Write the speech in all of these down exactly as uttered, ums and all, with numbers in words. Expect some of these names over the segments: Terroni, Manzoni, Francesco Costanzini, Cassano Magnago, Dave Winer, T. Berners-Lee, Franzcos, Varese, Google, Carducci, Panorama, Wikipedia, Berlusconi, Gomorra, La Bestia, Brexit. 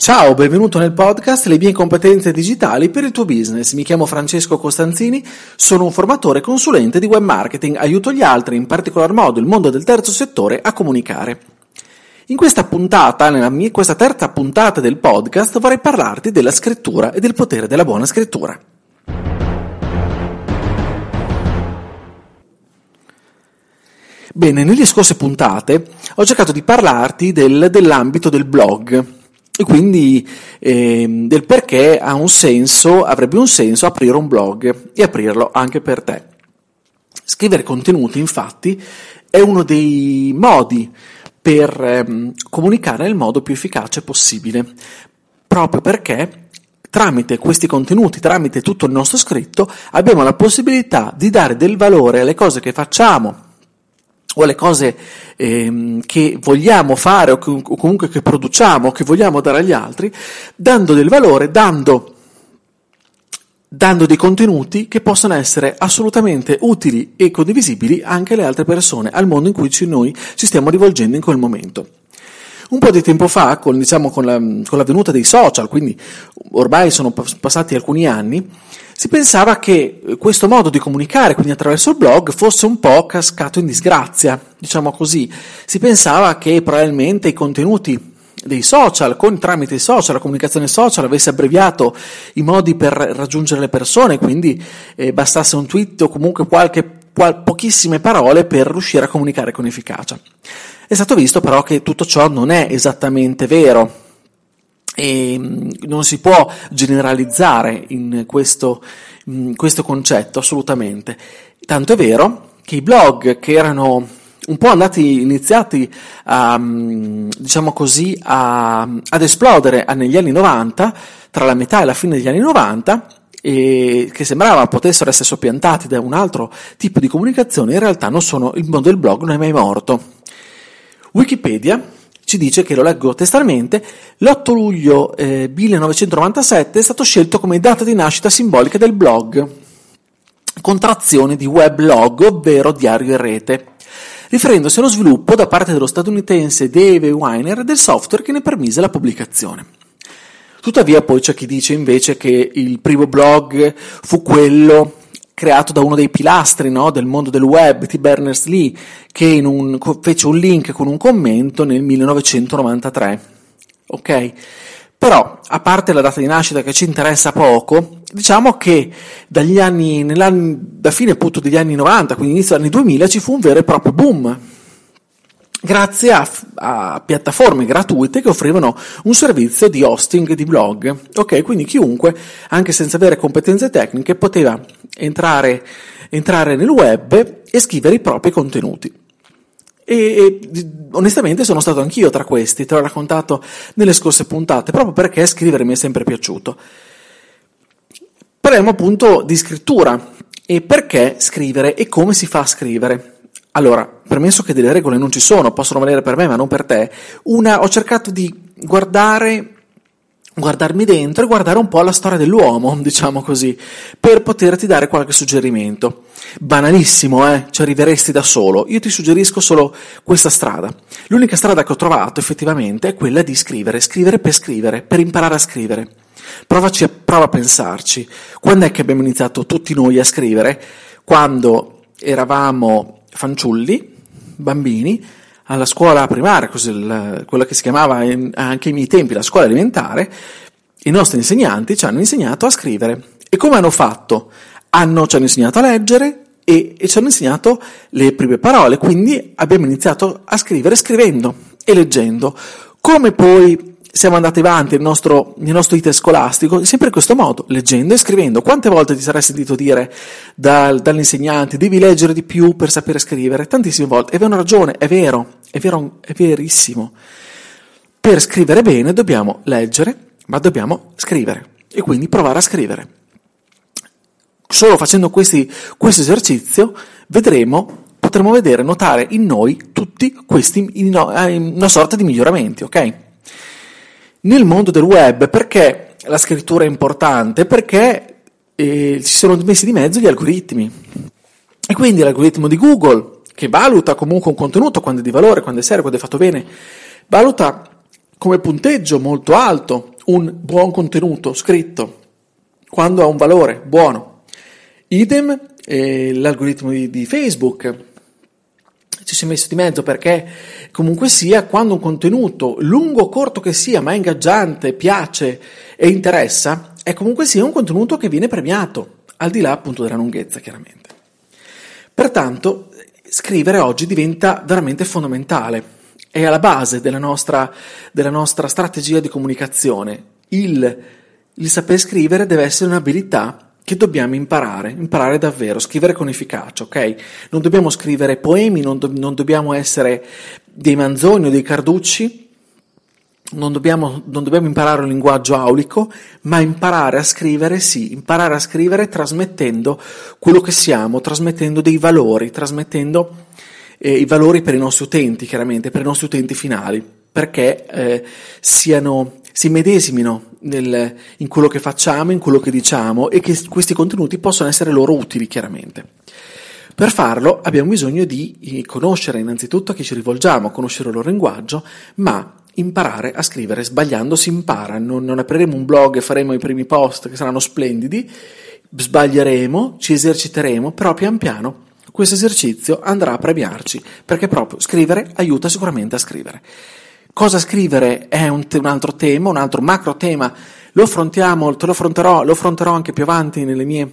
Ciao, benvenuto nel podcast Le mie competenze digitali per il tuo business. Mi chiamo Francesco Costanzini, sono un formatore e consulente di web marketing, aiuto gli altri, in particolar modo il mondo del terzo settore, a comunicare. In questa puntata, nella mia, questa terza puntata del podcast, vorrei parlarti della scrittura e del potere della buona scrittura. Bene, nelle scorse puntate ho cercato di parlarti del, dell'ambito del blog. E quindi eh, del perché ha un senso, avrebbe un senso aprire un blog e aprirlo anche per te. Scrivere contenuti, infatti, è uno dei modi per eh, comunicare nel modo più efficace possibile, proprio perché tramite questi contenuti, tramite tutto il nostro scritto, abbiamo la possibilità di dare del valore alle cose che facciamo o alle cose ehm, che vogliamo fare o, che, o comunque che produciamo o che vogliamo dare agli altri, dando del valore, dando, dando dei contenuti che possano essere assolutamente utili e condivisibili anche alle altre persone, al mondo in cui ci, noi ci stiamo rivolgendo in quel momento. Un po' di tempo fa, con, diciamo, con, la, con l'avvenuta dei social, quindi ormai sono passati alcuni anni, si pensava che questo modo di comunicare, quindi attraverso il blog, fosse un po' cascato in disgrazia, diciamo così. Si pensava che probabilmente i contenuti dei social, con, tramite i social, la comunicazione social, avesse abbreviato i modi per raggiungere le persone, quindi eh, bastasse un tweet o comunque qualche, qual, pochissime parole per riuscire a comunicare con efficacia. È stato visto però che tutto ciò non è esattamente vero. E non si può generalizzare in questo, in questo concetto assolutamente. Tanto è vero che i blog che erano un po' andati iniziati a, diciamo così, a, ad esplodere negli anni novanta, tra la metà e la fine degli anni novanta, e che sembrava potessero essere soppiantati da un altro tipo di comunicazione, in realtà non sono, il mondo del blog non è mai morto. Wikipedia ci dice che, lo leggo testualmente, l'otto luglio eh, millenovecentonovantasette è stato scelto come data di nascita simbolica del blog, contrazione di weblog, ovvero diario in rete, riferendosi allo sviluppo da parte dello statunitense Dave Winer del software che ne permise la pubblicazione. Tuttavia poi c'è chi dice invece che il primo blog fu quello creato da uno dei pilastri, no, del mondo del web, T. Berners-Lee, che in un, fece un link con un commento nel millenovecentonovantatré. Ok? Però, a parte la data di nascita che ci interessa poco, diciamo che dagli anni, da fine appunto degli anni novanta, quindi inizio degli anni duemila, ci fu un vero e proprio boom, grazie a, a piattaforme gratuite che offrivano un servizio di hosting di blog. Ok, quindi chiunque, anche senza avere competenze tecniche, poteva entrare, entrare nel web e scrivere i propri contenuti. E, e onestamente sono stato anch'io tra questi, te l'ho raccontato nelle scorse puntate, proprio perché scrivere mi è sempre piaciuto. Parliamo appunto di scrittura e perché scrivere e come si fa a scrivere. Allora, premesso che delle regole non ci sono, possono valere per me ma non per te, una, ho cercato di guardare, guardarmi dentro e guardare un po' la storia dell'uomo, diciamo così, per poterti dare qualche suggerimento. Banalissimo, eh? Ci arriveresti da solo. Io ti suggerisco solo questa strada. L'unica strada che ho trovato effettivamente è quella di scrivere, scrivere per scrivere, per imparare a scrivere. Provaci a, prova a pensarci. Quando è che abbiamo iniziato tutti noi a scrivere? Quando eravamo fanciulli, bambini, alla scuola primaria, quella che si chiamava anche ai miei tempi la scuola elementare, i nostri insegnanti ci hanno insegnato a scrivere. E come hanno fatto? Hanno, ci hanno insegnato a leggere e, e ci hanno insegnato le prime parole, quindi abbiamo iniziato a scrivere scrivendo e leggendo. Come poi siamo andati avanti nel nostro, nel nostro iter scolastico, sempre in questo modo, leggendo e scrivendo. Quante volte ti sarai sentito dire dal, dall'insegnante devi leggere di più per sapere scrivere? Tantissime volte. E avevano ragione, è vero, è vero, è verissimo. Per scrivere bene dobbiamo leggere, ma dobbiamo scrivere e quindi provare a scrivere. Solo facendo questi, questo esercizio vedremo, potremo vedere, notare in noi tutti questi, una sorta di miglioramenti, ok? Nel mondo del web, perché la scrittura è importante? Perché eh, ci sono messi di mezzo gli algoritmi. E quindi l'algoritmo di Google, che valuta comunque un contenuto quando è di valore, quando è serio, quando è fatto bene, valuta come punteggio molto alto un buon contenuto scritto, quando ha un valore buono. Idem eh, l'algoritmo di, di Facebook, ci si è messo di mezzo perché comunque sia, quando un contenuto, lungo o corto che sia, ma è ingaggiante, piace e interessa, è comunque sia un contenuto che viene premiato, al di là appunto della lunghezza chiaramente. Pertanto scrivere oggi diventa veramente fondamentale, è alla base della nostra, della nostra strategia di comunicazione. Il, il saper scrivere deve essere un'abilità che dobbiamo imparare, imparare davvero, scrivere con efficacia, ok? Non dobbiamo scrivere poemi, non, do, non dobbiamo essere dei Manzoni o dei Carducci, non dobbiamo, non dobbiamo imparare un linguaggio aulico, ma imparare a scrivere sì, imparare a scrivere trasmettendo quello che siamo, trasmettendo dei valori, trasmettendo eh, i valori per i nostri utenti, chiaramente, per i nostri utenti finali, perché eh, siano, si immedesimino nel, in quello che facciamo, in quello che diciamo, e che questi contenuti possano essere loro utili, chiaramente. Per farlo abbiamo bisogno di conoscere innanzitutto a chi ci rivolgiamo, conoscere il loro linguaggio, ma imparare a scrivere. Sbagliando si impara, non, non apriremo un blog e faremo i primi post che saranno splendidi, sbaglieremo, ci eserciteremo, però pian piano questo esercizio andrà a premiarci, perché proprio scrivere aiuta sicuramente a scrivere. Cosa scrivere è un, un altro tema, un altro macro tema, lo affrontiamo, te lo affronterò, lo affronterò anche più avanti nelle mie,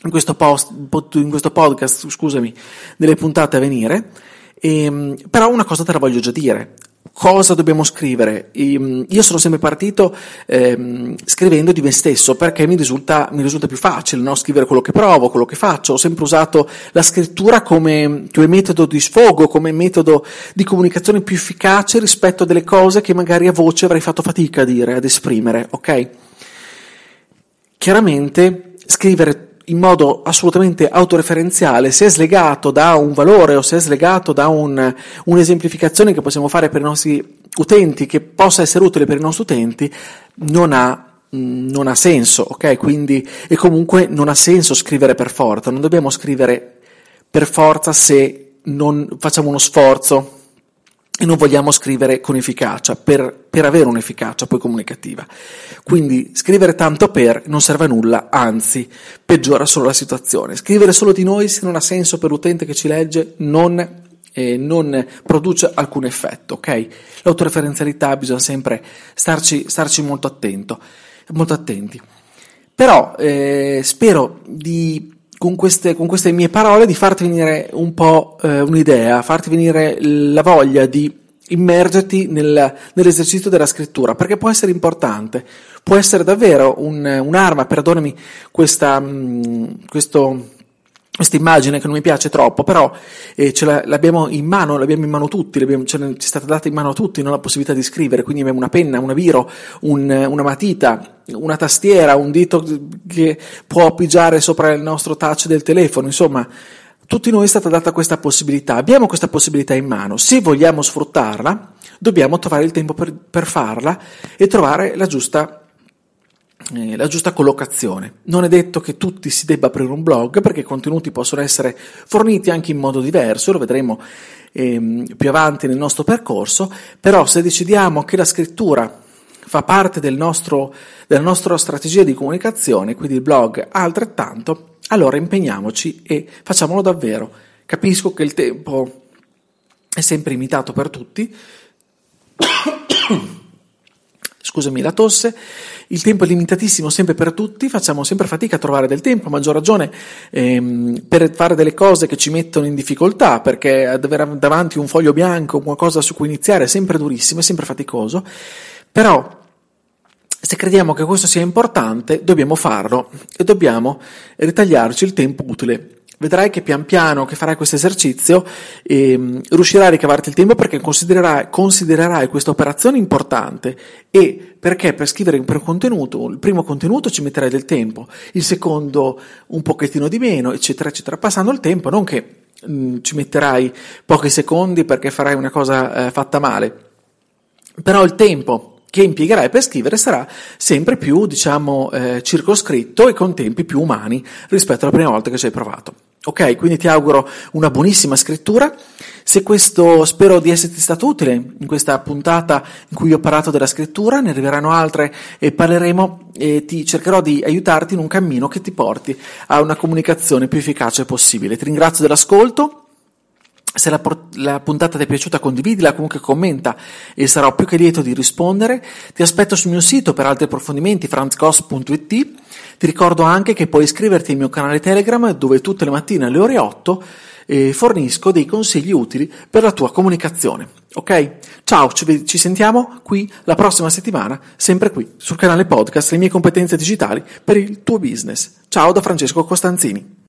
in questo, post, in questo podcast, scusami, nelle puntate a venire, e, però una cosa te la voglio già dire. Cosa dobbiamo scrivere? Io sono sempre partito ehm, scrivendo di me stesso, perché mi risulta, mi risulta più facile, no? Scrivere quello che provo, quello che faccio. Ho sempre usato la scrittura come, come metodo di sfogo, come metodo di comunicazione più efficace rispetto a delle cose che magari a voce avrei fatto fatica a dire, ad esprimere, ok? Chiaramente scrivere in modo assolutamente autoreferenziale, se è slegato da un valore o se è slegato da un, un'esemplificazione che possiamo fare per i nostri utenti, che possa essere utile per i nostri utenti, non ha, non ha senso, ok? Quindi, e comunque non ha senso scrivere per forza, non dobbiamo scrivere per forza se non facciamo uno sforzo e non vogliamo scrivere con efficacia, per, per avere un'efficacia poi comunicativa. Quindi scrivere tanto per non serve a nulla, anzi peggiora solo la situazione. Scrivere solo di noi, se non ha senso per l'utente che ci legge, non, eh, non produce alcun effetto, ok? L'autoreferenzialità bisogna sempre starci, starci molto attento, molto attenti. Però eh, spero di... Con queste, con queste mie parole di farti venire un po' eh, un'idea, farti venire la voglia di immergerti nel, nell'esercizio della scrittura, perché può essere importante, può essere davvero un, un'arma, perdonami questa mh, questo, questa immagine che non mi piace troppo, però eh, ce la, l'abbiamo in mano, l'abbiamo in mano tutti, l'abbiamo, ce l'è stata data in mano a tutti, no? La possibilità di scrivere, quindi abbiamo una penna, una biro, un, una matita, una tastiera, un dito che può appoggiare sopra il nostro touch del telefono, insomma, tutti noi è stata data questa possibilità, abbiamo questa possibilità in mano, se vogliamo sfruttarla dobbiamo trovare il tempo per, per farla e trovare la giusta, eh, la giusta collocazione. Non è detto che tutti si debba aprire un blog, perché i contenuti possono essere forniti anche in modo diverso, lo vedremo ehm, più avanti nel nostro percorso, però se decidiamo che la scrittura fa parte del nostro, della nostra strategia di comunicazione, quindi il blog altrettanto, allora impegniamoci e facciamolo davvero. Capisco che il tempo è sempre limitato per tutti, scusami la tosse, il tempo è limitatissimo sempre per tutti, facciamo sempre fatica a trovare del tempo, a maggior ragione ehm, per fare delle cose che ci mettono in difficoltà, perché avere davanti un foglio bianco, qualcosa su cui iniziare è sempre durissimo, è sempre faticoso. Però se crediamo che questo sia importante dobbiamo farlo e dobbiamo ritagliarci il tempo utile Vedrai che pian piano che farai questo esercizio eh, riuscirai a ricavarti il tempo, perché considererai, considererai questa operazione importante. E perché per scrivere un primo contenuto, il primo contenuto ci metterai del tempo, il secondo un pochettino di meno, eccetera, eccetera, passando il tempo, non che mh, ci metterai pochi secondi perché farai una cosa eh, fatta male, però il tempo che impiegherai per scrivere sarà sempre più, diciamo, eh, circoscritto e con tempi più umani rispetto alla prima volta che ci hai provato. Ok, quindi ti auguro una buonissima scrittura. Se questo, spero di esserti stato utile in questa puntata in cui ho parlato della scrittura, ne arriveranno altre e parleremo e ti cercherò di aiutarti in un cammino che ti porti a una comunicazione più efficace possibile. Ti ringrazio dell'ascolto. Se la, la puntata ti è piaciuta, condividila, comunque commenta e sarò più che lieto di rispondere. Ti aspetto sul mio sito per altri approfondimenti, Franzcos punto it. Ti ricordo anche che puoi iscriverti al mio canale Telegram, dove tutte le mattine alle ore otto eh, fornisco dei consigli utili per la tua comunicazione. Ok? Ciao, ci, ci sentiamo qui la prossima settimana, sempre qui sul canale podcast Le mie competenze digitali per il tuo business. Ciao da Francesco Costanzini.